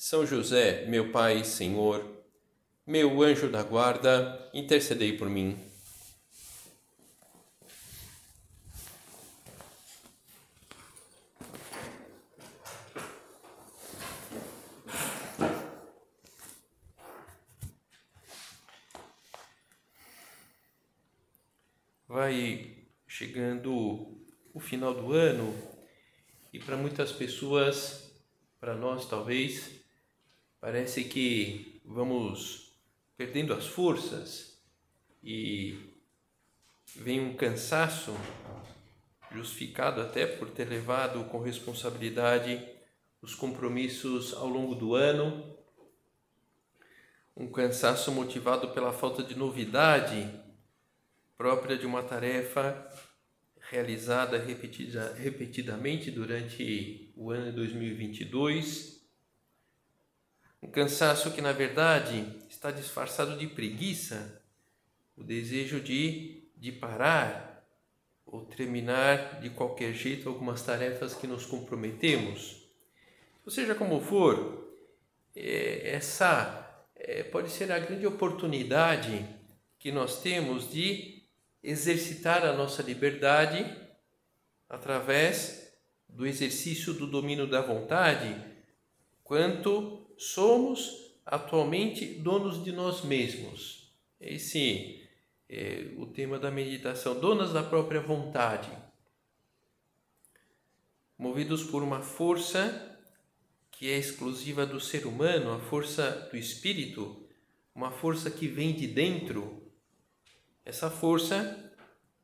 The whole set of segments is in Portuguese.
São José, meu Pai e Senhor, meu anjo da guarda, intercedei por mim. Vai chegando o final do ano e para muitas pessoas, para nós talvez, parece que vamos perdendo as forças e vem um cansaço justificado até por ter levado com responsabilidade os compromissos ao longo do ano, um cansaço motivado pela falta de novidade própria de uma tarefa realizada repetidamente durante o ano de 2022, um cansaço que, na verdade, está disfarçado de preguiça, o desejo de parar ou terminar de qualquer jeito algumas tarefas que nos comprometemos. Ou seja, como for, essa pode ser a grande oportunidade que nós temos de exercitar a nossa liberdade através do exercício do domínio da vontade, quanto somos atualmente donos de nós mesmos. Esse é o tema da meditação, donas da própria vontade. Movidos por uma força que é exclusiva do ser humano, a força do espírito, uma força que vem de dentro, essa força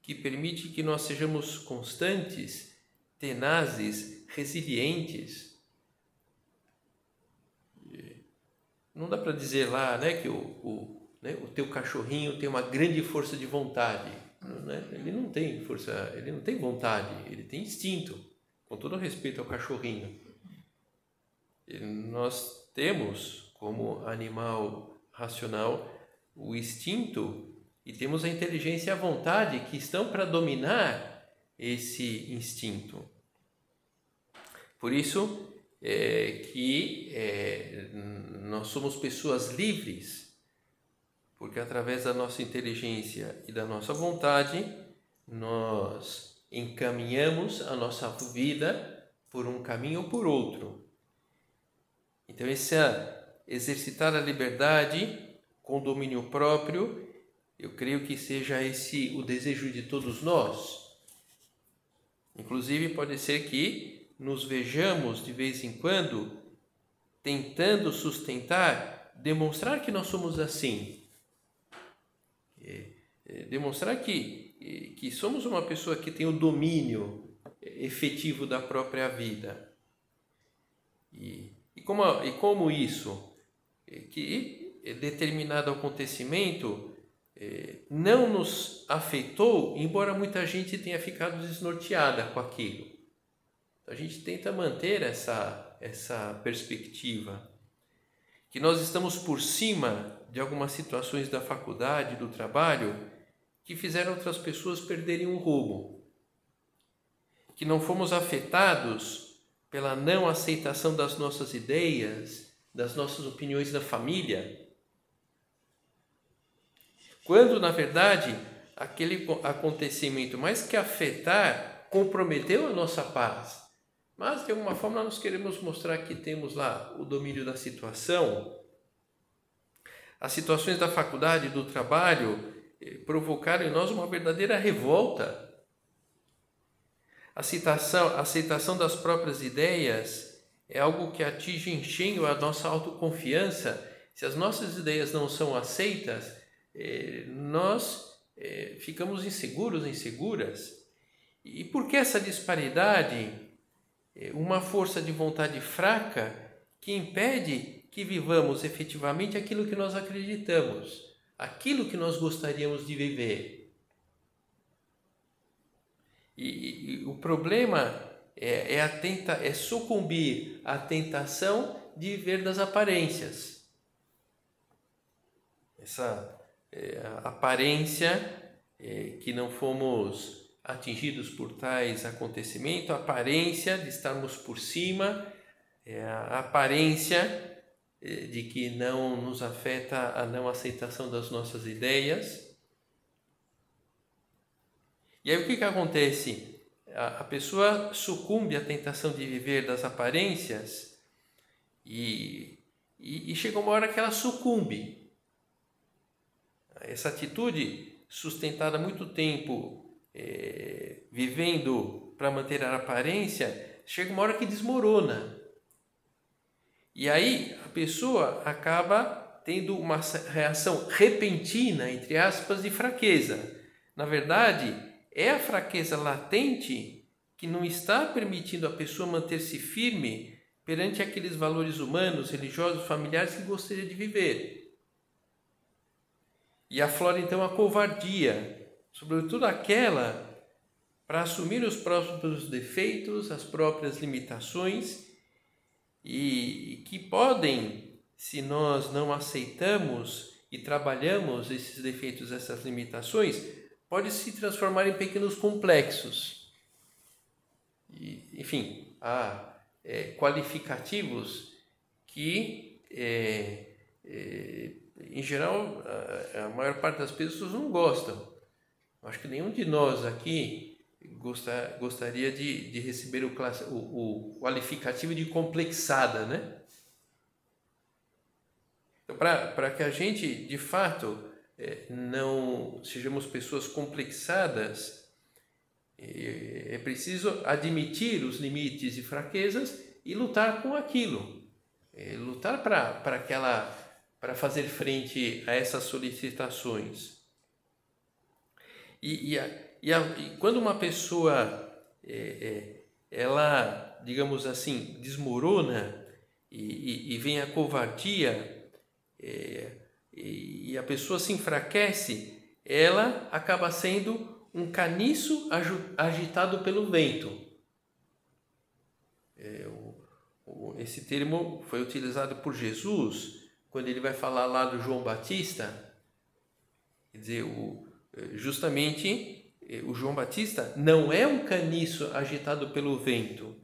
que permite que nós sejamos constantes, tenazes, resilientes. Não dá para dizer lá, né, que o teu cachorrinho tem uma grande força de vontade. Né? Ele não tem força, ele não tem vontade, ele tem instinto, com todo respeito ao cachorrinho. E nós temos, como animal racional, o instinto e temos a inteligência e a vontade que estão para dominar esse instinto. Por isso que nós somos pessoas livres, porque através da nossa inteligência e da nossa vontade, nós encaminhamos a nossa vida por um caminho ou por outro. Então, esse exercitar a liberdade com domínio próprio, eu creio que seja esse o desejo de todos nós. Inclusive, pode ser que nos vejamos de vez em quando tentando sustentar, demonstrar que nós somos assim, demonstrar que somos uma pessoa que tem o domínio efetivo da própria vida. E como isso, que determinado acontecimento não nos afetou, embora muita gente tenha ficado desnorteada com aquilo. A gente tenta manter essa perspectiva, que nós estamos por cima de algumas situações da faculdade, do trabalho, que fizeram outras pessoas perderem o rumo, que não fomos afetados pela não aceitação das nossas ideias, das nossas opiniões da família, quando, na verdade, aquele acontecimento, mais que afetar, comprometeu a nossa paz. Mas, de alguma forma, nós queremos mostrar que temos lá o domínio da situação. As situações da faculdade, do trabalho, provocaram em nós uma verdadeira revolta. A aceitação das próprias ideias é algo que atinge em cheio a nossa autoconfiança. Se as nossas ideias não são aceitas, nós ficamos inseguros, inseguras. E por que essa disparidade? Uma força de vontade fraca que impede que vivamos efetivamente aquilo que nós acreditamos, aquilo que nós gostaríamos de viver. E o problema é sucumbir à tentação de viver das aparências. Essa aparência que não fomos atingidos por tais acontecimentos, a aparência de estarmos por cima, a aparência de que não nos afeta a não aceitação das nossas ideias. E aí o que acontece? A pessoa sucumbe à tentação de viver das aparências e chega uma hora que ela sucumbe. Essa atitude sustentada há muito tempo, vivendo para manter a aparência, chega uma hora que desmorona. E aí a pessoa acaba tendo uma reação repentina, entre aspas, de fraqueza. Na verdade, é a fraqueza latente que não está permitindo a pessoa manter-se firme perante aqueles valores humanos, religiosos, familiares que gostaria de viver. E aflora então a covardia, sobretudo aquela para assumir os próprios defeitos, as próprias limitações, e que podem, se nós não aceitamos e trabalhamos esses defeitos, essas limitações, pode se transformar em pequenos complexos. Enfim, há qualificativos que, em geral, a maior parte das pessoas não gostam. Acho que nenhum de nós aqui gostaria de receber o qualificativo de complexada, né? Então, para que a gente, de fato, não sejamos pessoas complexadas, é preciso admitir os limites e fraquezas e lutar com aquilo. Lutar para fazer frente a essas solicitações. E quando uma pessoa, ela, digamos assim, desmorona e vem a covardia, e a pessoa se enfraquece, ela acaba sendo um caniço agitado pelo vento. Esse termo foi utilizado por Jesus quando ele vai falar lá do João Batista. Quer dizer, justamente, o João Batista não é um caniço agitado pelo vento.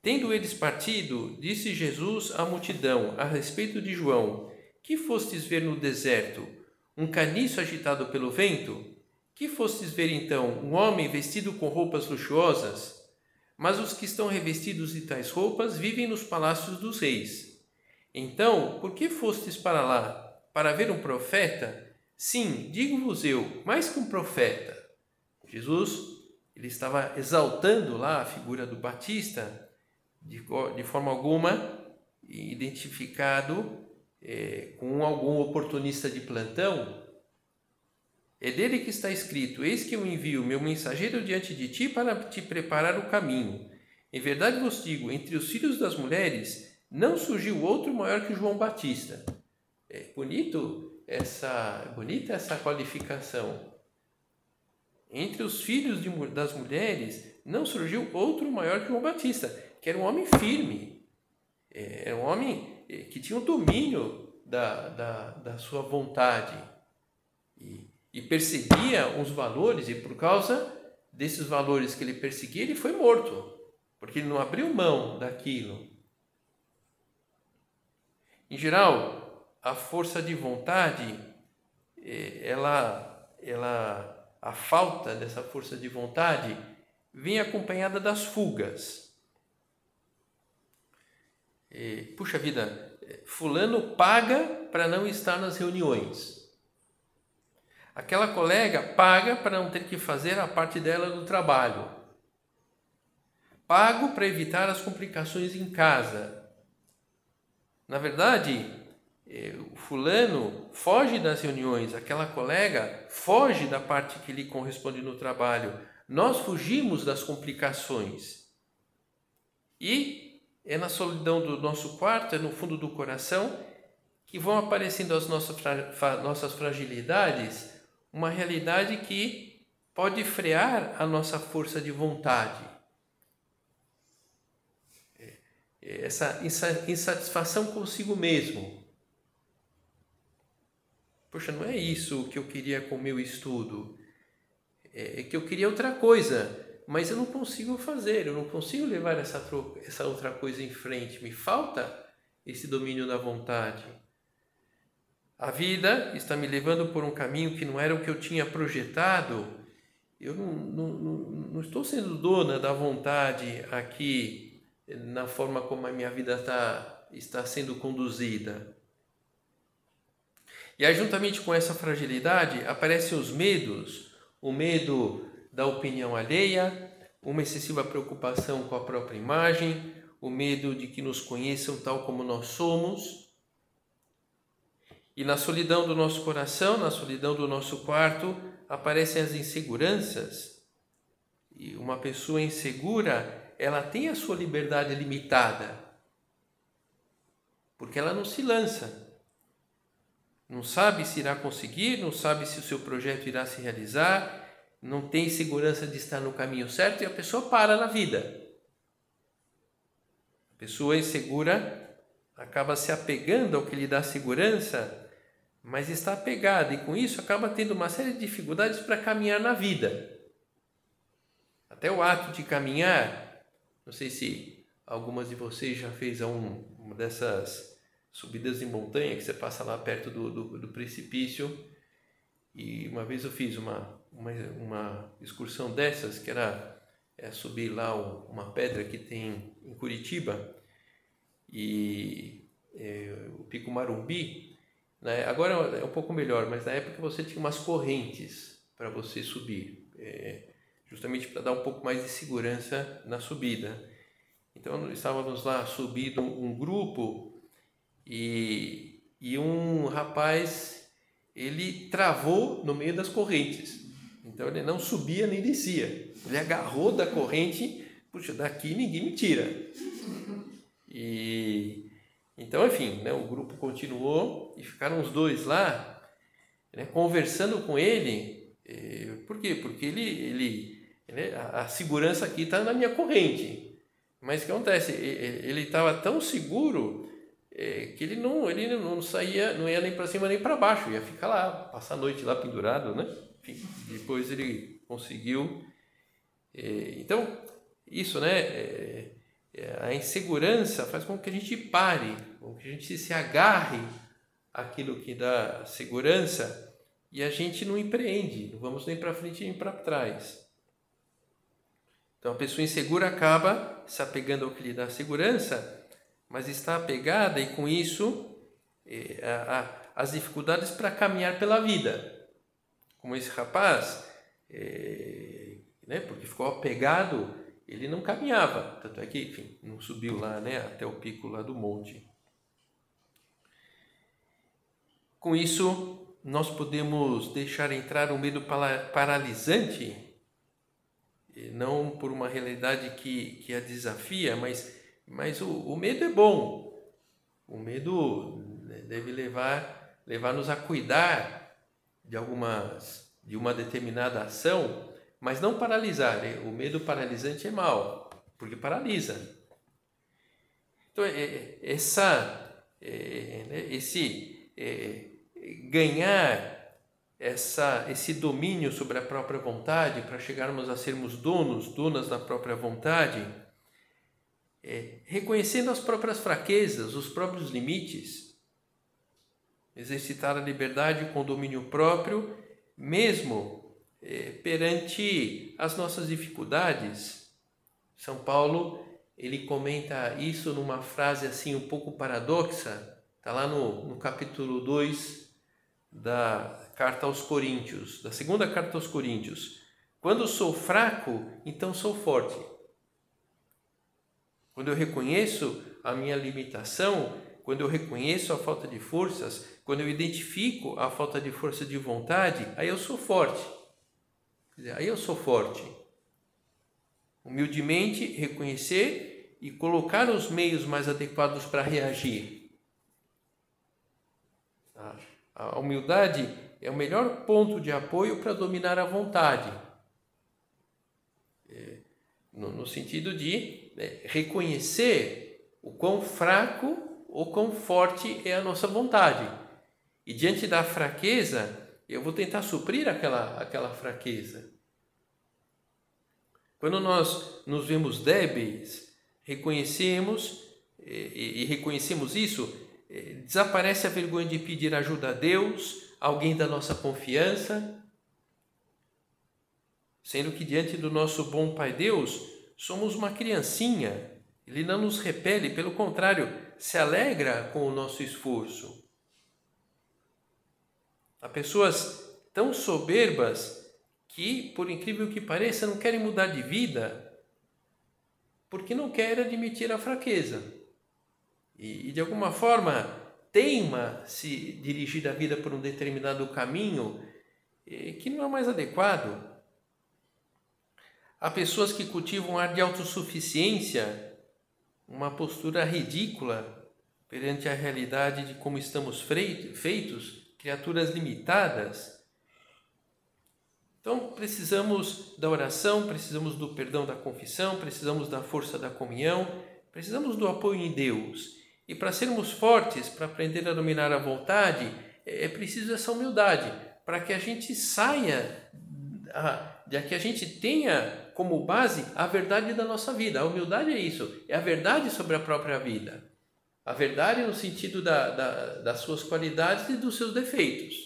Tendo eles partido, disse Jesus à multidão a respeito de João: que fostes ver no deserto? Um caniço agitado pelo vento? Que fostes ver então? Um homem vestido com roupas luxuosas? Mas os que estão revestidos de tais roupas vivem nos palácios dos reis. Então, por que fostes para lá? Para ver um profeta? Sim, digo-vos eu, mais que um profeta. Jesus, ele estava exaltando lá a figura do Batista, de forma alguma identificado com algum oportunista de plantão. É dele que está escrito: eis que eu envio meu mensageiro diante de ti para te preparar o caminho. Em verdade vos digo, entre os filhos das mulheres não surgiu outro maior que João Batista. Bonita essa qualificação. Entre os filhos das mulheres não surgiu outro maior que João Batista, que era um homem firme, era um homem que tinha o domínio da sua vontade e perseguia uns valores, e por causa desses valores que ele perseguia, ele foi morto, porque ele não abriu mão daquilo. Em geral, a força de vontade, a falta dessa força de vontade vem acompanhada das fugas. Puxa vida, fulano paga para não estar nas reuniões. Aquela colega paga para não ter que fazer a parte dela no trabalho. Pago para evitar as complicações em casa. Na verdade, o fulano foge das reuniões, aquela colega foge da parte que lhe corresponde no trabalho. Nós fugimos das complicações. E é na solidão do nosso quarto, é no fundo do coração, que vão aparecendo as nossas fragilidades, uma realidade que pode frear a nossa força de vontade. Essa insatisfação consigo mesmo. Poxa, não é isso que eu queria com o meu estudo. É que eu queria outra coisa, mas eu não consigo fazer, eu não consigo levar essa outra coisa em frente. Me falta esse domínio da vontade. A vida está me levando por um caminho que não era o que eu tinha projetado. Eu não estou sendo dona da vontade aqui, na forma como a minha vida está sendo conduzida. E aí, juntamente com essa fragilidade, aparecem os medos. O medo da opinião alheia, uma excessiva preocupação com a própria imagem, o medo de que nos conheçam tal como nós somos. E na solidão do nosso coração, na solidão do nosso quarto, aparecem as inseguranças. E uma pessoa insegura, ela tem a sua liberdade limitada, porque ela não se lança. Não sabe se irá conseguir, não sabe se o seu projeto irá se realizar, não tem segurança de estar no caminho certo, e a pessoa para na vida. A pessoa insegura acaba se apegando ao que lhe dá segurança, mas está apegada, e com isso acaba tendo uma série de dificuldades para caminhar na vida. Até o ato de caminhar, não sei se algumas de vocês já fez uma dessas subidas em montanha, que você passa lá perto do precipício. E uma vez eu fiz uma excursão dessas, que era subir lá uma pedra que tem em Curitiba, e o Pico Marumbi, né? Agora é um pouco melhor, mas na época você tinha umas correntes para você subir, justamente para dar um pouco mais de segurança na subida. Então estávamos lá subindo um grupo, e um rapaz, ele travou no meio das correntes. Então ele não subia nem descia. Ele agarrou da corrente, puxa, daqui ninguém me tira. E então, enfim, né, o grupo continuou e ficaram os dois lá, né, conversando com ele. Por quê? Porque ele a segurança aqui está na minha corrente. Mas o que acontece? Ele estava tão seguro, que ele não saía, não ia nem para cima nem para baixo, ia ficar lá, passar a noite lá pendurado, né? Enfim, depois ele conseguiu. Então, isso, né? A insegurança faz com que a gente pare, com que a gente se agarre àquilo que dá segurança, e a gente não empreende, não vamos nem para frente nem para trás. Então, a pessoa insegura acaba se apegando ao que lhe dá segurança, mas está apegada, e com isso as dificuldades para caminhar pela vida, como esse rapaz, né, porque ficou apegado, ele não caminhava, tanto é que, enfim, não subiu lá, né, até o pico lá do monte. Com isso, nós podemos deixar entrar um medo paralisante, não por uma realidade que a desafia, mas o medo é bom. O medo deve levar-nos a cuidar de uma determinada ação, mas não paralisar. O medo paralisante é mau, porque paralisa. Então, esse domínio sobre a própria vontade, para chegarmos a sermos donas da própria vontade, reconhecendo as próprias fraquezas, os próprios limites, exercitar a liberdade com domínio próprio, mesmo perante as nossas dificuldades. São Paulo, ele comenta isso numa frase assim um pouco paradoxa, está lá no capítulo 2 da Carta aos Coríntios, da segunda Carta aos Coríntios: quando sou fraco, então sou forte. Quando eu reconheço a minha limitação, quando eu reconheço a falta de forças, quando eu identifico a falta de força de vontade, aí eu sou forte. Aí eu sou forte. Humildemente reconhecer e colocar os meios mais adequados para reagir. A humildade é o melhor ponto de apoio para dominar a vontade, no sentido de reconhecer o quão fraco ou quão forte é a nossa vontade. E diante da fraqueza, eu vou tentar suprir aquela fraqueza. Quando nós nos vemos débeis, reconhecemos isso, desaparece a vergonha de pedir ajuda a Deus, alguém da nossa confiança, sendo que diante do nosso bom Pai Deus, somos uma criancinha. Ele não nos repele, pelo contrário, se alegra com o nosso esforço. Há pessoas tão soberbas que, por incrível que pareça, não querem mudar de vida porque não querem admitir a fraqueza. E de alguma forma, teima se dirigir a vida por um determinado caminho que não é mais adequado. Há pessoas que cultivam um ar de autossuficiência, uma postura ridícula perante a realidade de como estamos feitos, criaturas limitadas. Então, precisamos da oração, precisamos do perdão da confissão, precisamos da força da comunhão, precisamos do apoio em Deus. E para sermos fortes, para aprender a dominar a vontade, é preciso essa humildade, para que a gente saia, para que a gente tenha como base a verdade da nossa vida. A humildade é isso, é a verdade sobre a própria vida. A verdade no sentido das suas qualidades e dos seus defeitos.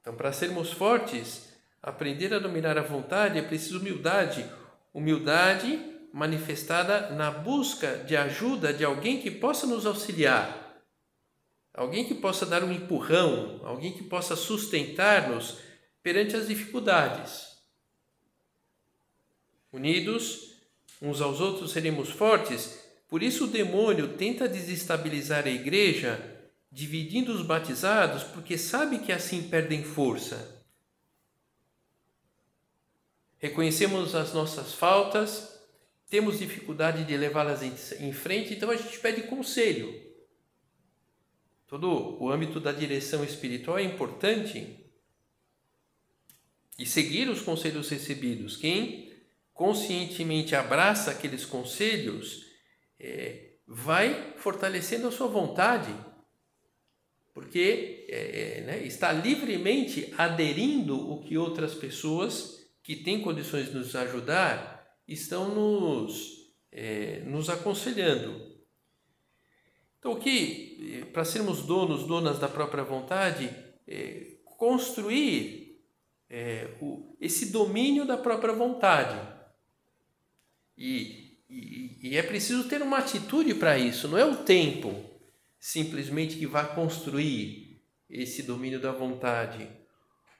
Então, para sermos fortes, aprender a dominar a vontade, é preciso humildade. Humildade manifestada na busca de ajuda de alguém que possa nos auxiliar. Alguém que possa dar um empurrão, alguém que possa sustentar-nos perante as dificuldades. Unidos uns aos outros seremos fortes. Por isso o demônio tenta desestabilizar a igreja, dividindo os batizados, porque sabe que assim perdem força. Reconhecemos as nossas faltas, temos dificuldade de levá-las em frente, então a gente pede conselho. Todo o âmbito da direção espiritual é importante, e seguir os conselhos recebidos. Quem conscientemente abraça aqueles conselhos vai fortalecendo a sua vontade, porque está livremente aderindo o que outras pessoas que têm condições de nos ajudar estão nos aconselhando. Então, para sermos donas da própria vontade, construir esse domínio da própria vontade. E é preciso ter uma atitude para isso. Não é o tempo simplesmente que vai construir esse domínio da vontade.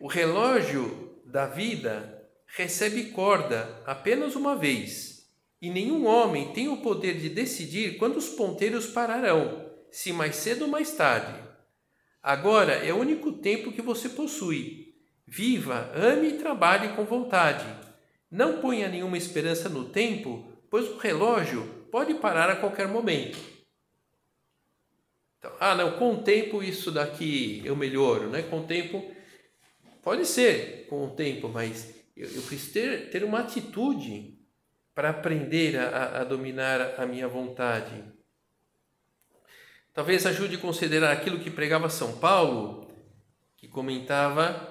O relógio da vida recebe corda apenas uma vez, e nenhum homem tem o poder de decidir quando os ponteiros pararão, se mais cedo ou mais tarde. Agora é o único tempo que você possui. Viva, ame e trabalhe com vontade. Não ponha nenhuma esperança no tempo, pois o relógio pode parar a qualquer momento. Então, com o tempo isso daqui eu melhoro, né? Com o tempo, pode ser com o tempo, mas eu preciso ter uma atitude para aprender a dominar a minha vontade. Talvez ajude a considerar aquilo que pregava São Paulo, que comentava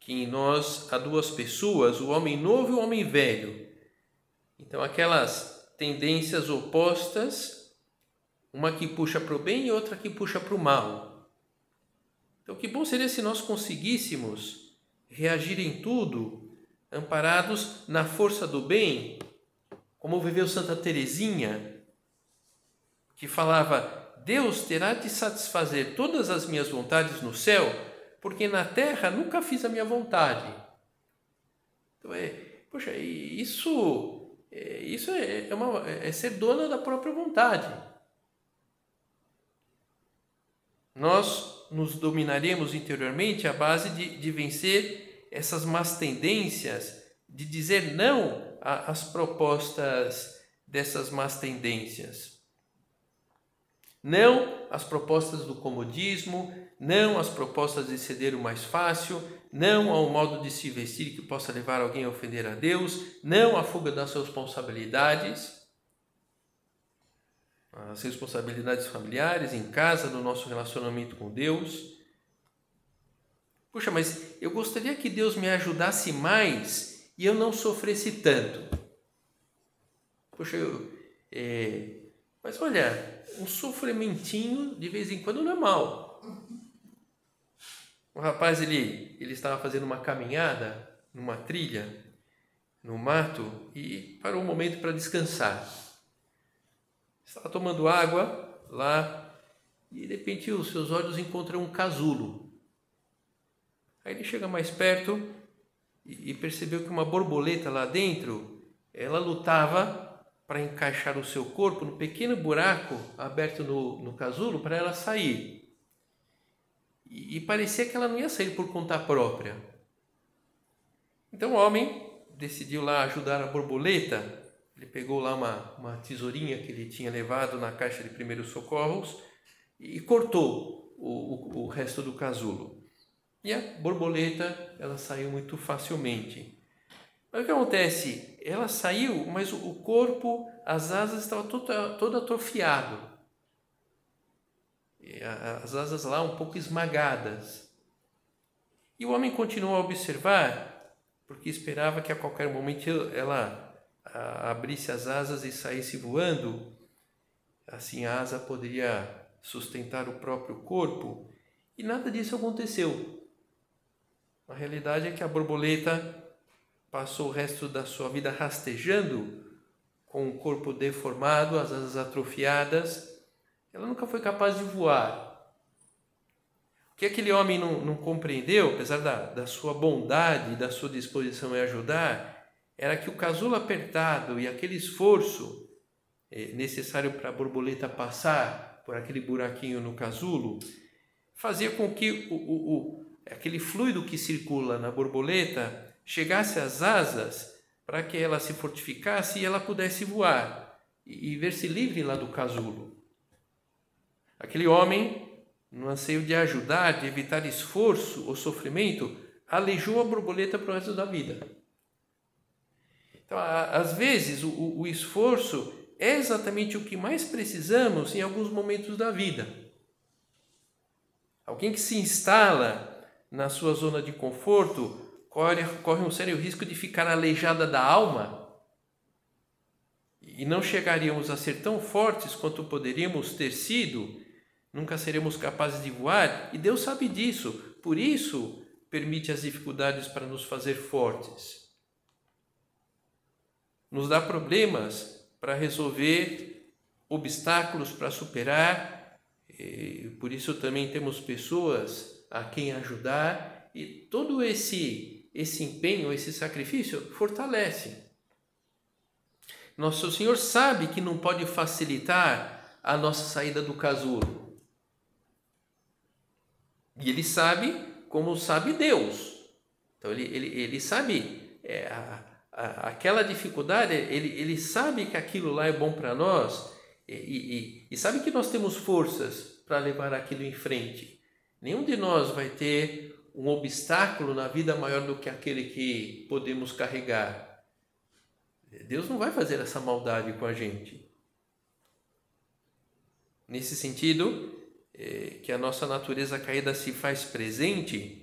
que em nós há duas pessoas, o homem novo e o homem velho. Então, aquelas tendências opostas, uma que puxa para o bem e outra que puxa para o mal. Então, que bom seria se nós conseguíssemos reagir em tudo, amparados na força do bem, como viveu Santa Teresinha, que falava: Deus terá de satisfazer todas as minhas vontades no céu, porque na terra nunca fiz a minha vontade. Então, isso é ser dono da própria vontade. Nós nos dominaremos interiormente à base de vencer essas más tendências, de dizer não às propostas dessas más tendências. Não as propostas do comodismo, não as propostas de ceder o mais fácil, não ao modo de se vestir que possa levar alguém a ofender a Deus, não à fuga das responsabilidades, as responsabilidades familiares, em casa, no nosso relacionamento com Deus. Puxa, mas eu gostaria que Deus me ajudasse mais e eu não sofresse tanto. Puxa, mas olha, um sofrimentinho de vez em quando não é mal. O rapaz, ele estava fazendo uma caminhada numa trilha, no mato, e parou um momento para descansar. Estava tomando água lá e, de repente, os seus olhos encontram um casulo. Aí ele chega mais perto e percebeu que uma borboleta lá dentro, ela lutava para encaixar o seu corpo no pequeno buraco aberto no casulo para ela sair. E parecia que ela não ia sair por conta própria. Então o homem decidiu lá ajudar a borboleta. Ele pegou lá uma tesourinha que ele tinha levado na caixa de primeiros socorros e cortou o resto do casulo. E a borboleta, ela saiu muito facilmente. Mas o que acontece? Ela saiu, mas o corpo, as asas estavam todo atrofiado. As asas lá um pouco esmagadas. E o homem continuou a observar, porque esperava que a qualquer momento ela abrisse as asas e saísse voando. Assim a asa poderia sustentar o próprio corpo. E nada disso aconteceu. A realidade é que a borboleta passou o resto da sua vida rastejando, com o corpo deformado, as asas atrofiadas. Ela nunca foi capaz de voar. O que aquele homem não compreendeu, apesar da sua bondade, da sua disposição em ajudar, era que o casulo apertado e aquele esforço necessário para a borboleta passar por aquele buraquinho no casulo fazia com que aquele fluido que circula na borboleta chegasse às asas para que ela se fortificasse e ela pudesse voar e ver-se livre lá do casulo. Aquele homem, no anseio de ajudar, de evitar esforço ou sofrimento, aleijou a borboleta para o resto da vida. Então, às vezes, o esforço é exatamente o que mais precisamos em alguns momentos da vida. Alguém que se instala na sua zona de conforto corre um sério risco de ficar aleijada da alma, e não chegaríamos a ser tão fortes quanto poderíamos ter sido. Nunca seremos capazes de voar, e Deus sabe disso. Por isso, permite as dificuldades para nos fazer fortes. Nos dá problemas para resolver, obstáculos para superar. E por isso também temos pessoas a quem ajudar. E todo esse empenho, esse sacrifício, fortalece. Nosso Senhor sabe que não pode facilitar a nossa saída do casulo. E Ele sabe como sabe Deus. Então Ele sabe aquela dificuldade, ele sabe que aquilo lá é bom para nós e sabe que nós temos forças para levar aquilo em frente. Nenhum de nós vai ter um obstáculo na vida maior do que aquele que podemos carregar. Deus não vai fazer essa maldade com a gente. Nesse sentido, que a nossa natureza caída se faz presente,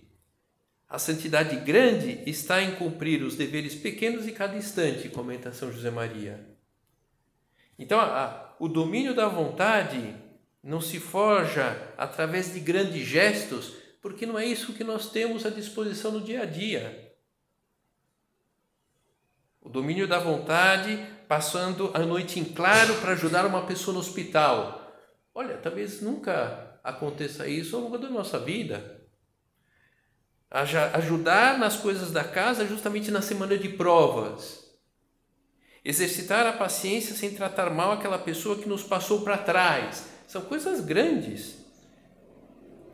a santidade grande está em cumprir os deveres pequenos de cada instante, comenta São José Maria. Então, o domínio da vontade não se forja através de grandes gestos, porque não é isso que nós temos à disposição no dia a dia. O domínio da vontade, passando a noite em claro para ajudar uma pessoa no hospital. Olha, talvez nunca aconteça isso ao longo da nossa vida. Ajudar nas coisas da casa justamente na semana de provas. Exercitar a paciência sem tratar mal aquela pessoa que nos passou para trás. São coisas grandes.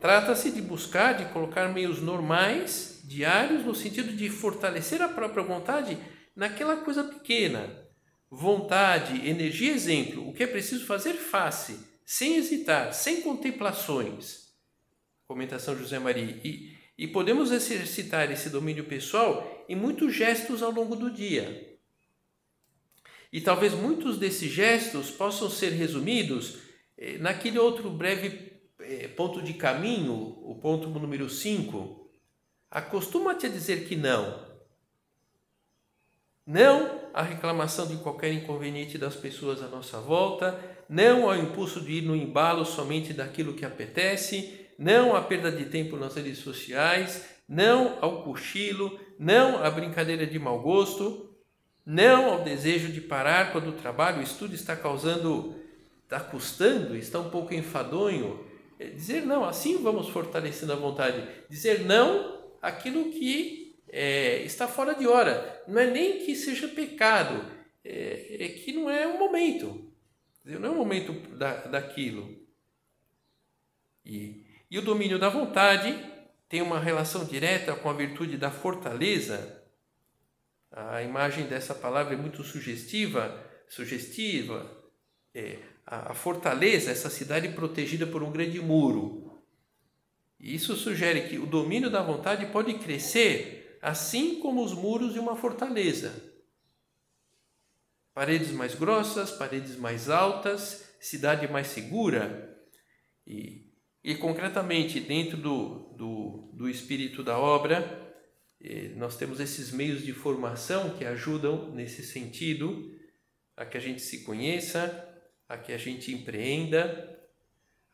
Trata-se de buscar, de colocar meios normais, diários, no sentido de fortalecer a própria vontade naquela coisa pequena, vontade, energia, exemplo, o que é preciso fazer, faça, sem hesitar, sem contemplações. Comenta São José Maria. E podemos exercitar esse domínio pessoal em muitos gestos ao longo do dia. E talvez muitos desses gestos possam ser resumidos naquele outro breve ponto de caminho, o ponto número 5. Acostuma-te a dizer que não. Não à reclamação de qualquer inconveniente das pessoas à nossa volta, não ao impulso de ir no embalo somente daquilo que apetece, não à perda de tempo nas redes sociais, não ao cochilo, não à brincadeira de mau gosto, não ao desejo de parar quando o trabalho, o estudo está custando, está um pouco enfadonho. Dizer não, assim vamos fortalecendo a vontade. Dizer não àquilo que está fora de hora. Não é nem que seja pecado, é que não é o momento. Não é o momento daquilo. E o domínio da vontade tem uma relação direta com a virtude da fortaleza. A imagem dessa palavra é muito sugestiva. A fortaleza, essa cidade protegida por um grande muro. E isso sugere que o domínio da vontade pode crescer assim como os muros de uma fortaleza. Paredes mais grossas, paredes mais altas, cidade mais segura. E concretamente, dentro do espírito da obra, nós temos esses meios de formação que ajudam nesse sentido a que a gente se conheça, a que a gente empreenda.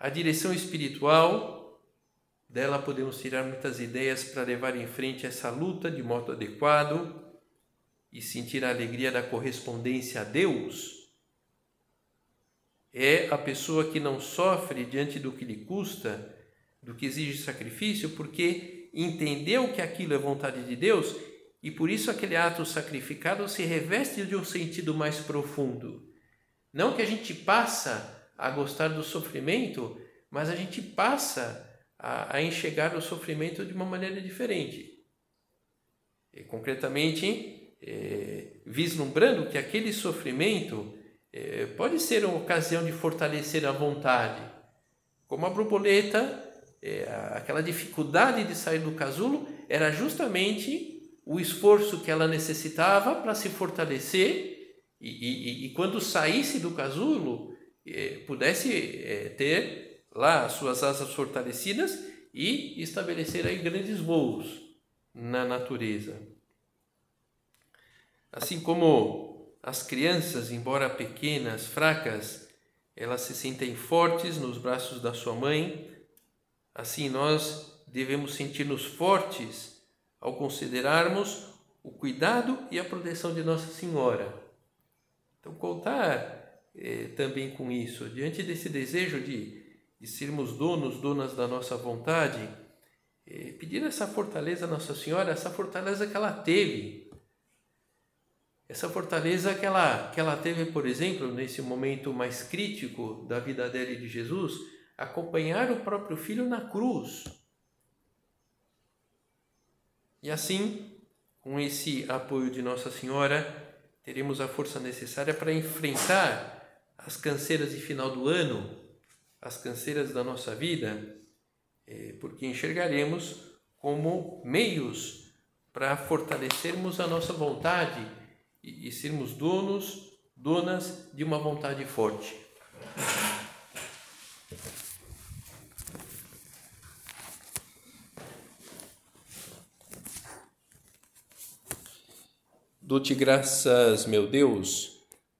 A direção espiritual, dela podemos tirar muitas ideias para levar em frente essa luta de modo adequado e sentir a alegria da correspondência a Deus. É a pessoa que não sofre diante do que lhe custa, do que exige sacrifício, porque entendeu que aquilo é vontade de Deus e por isso aquele ato sacrificado se reveste de um sentido mais profundo. Não que a gente passa a gostar do sofrimento, mas a gente passa a enxergar o sofrimento de uma maneira diferente. E, concretamente, vislumbrando que aquele sofrimento pode ser uma ocasião de fortalecer a vontade. Como a borboleta, aquela dificuldade de sair do casulo era justamente o esforço que ela necessitava para se fortalecer. E quando saísse do casulo, pudesse ter lá as suas asas fortalecidas e estabelecer aí grandes voos na natureza. Assim como as crianças, embora pequenas, fracas, elas se sentem fortes nos braços da sua mãe, assim nós devemos sentir-nos fortes ao considerarmos o cuidado e a proteção de Nossa Senhora. Então, contar também com isso, diante desse desejo de sermos donos, donas da nossa vontade, pedir essa fortaleza a Nossa Senhora, essa fortaleza que ela teve. Essa fortaleza que ela teve, por exemplo, nesse momento mais crítico da vida dela e de Jesus, acompanhar o próprio Filho na cruz. E assim, com esse apoio de Nossa Senhora, teremos a força necessária para enfrentar as canseiras de final do ano, as canseiras da nossa vida, porque enxergaremos como meios para fortalecermos a nossa vontade e sermos donos, donas de uma vontade forte. Dou-te graças, meu Deus,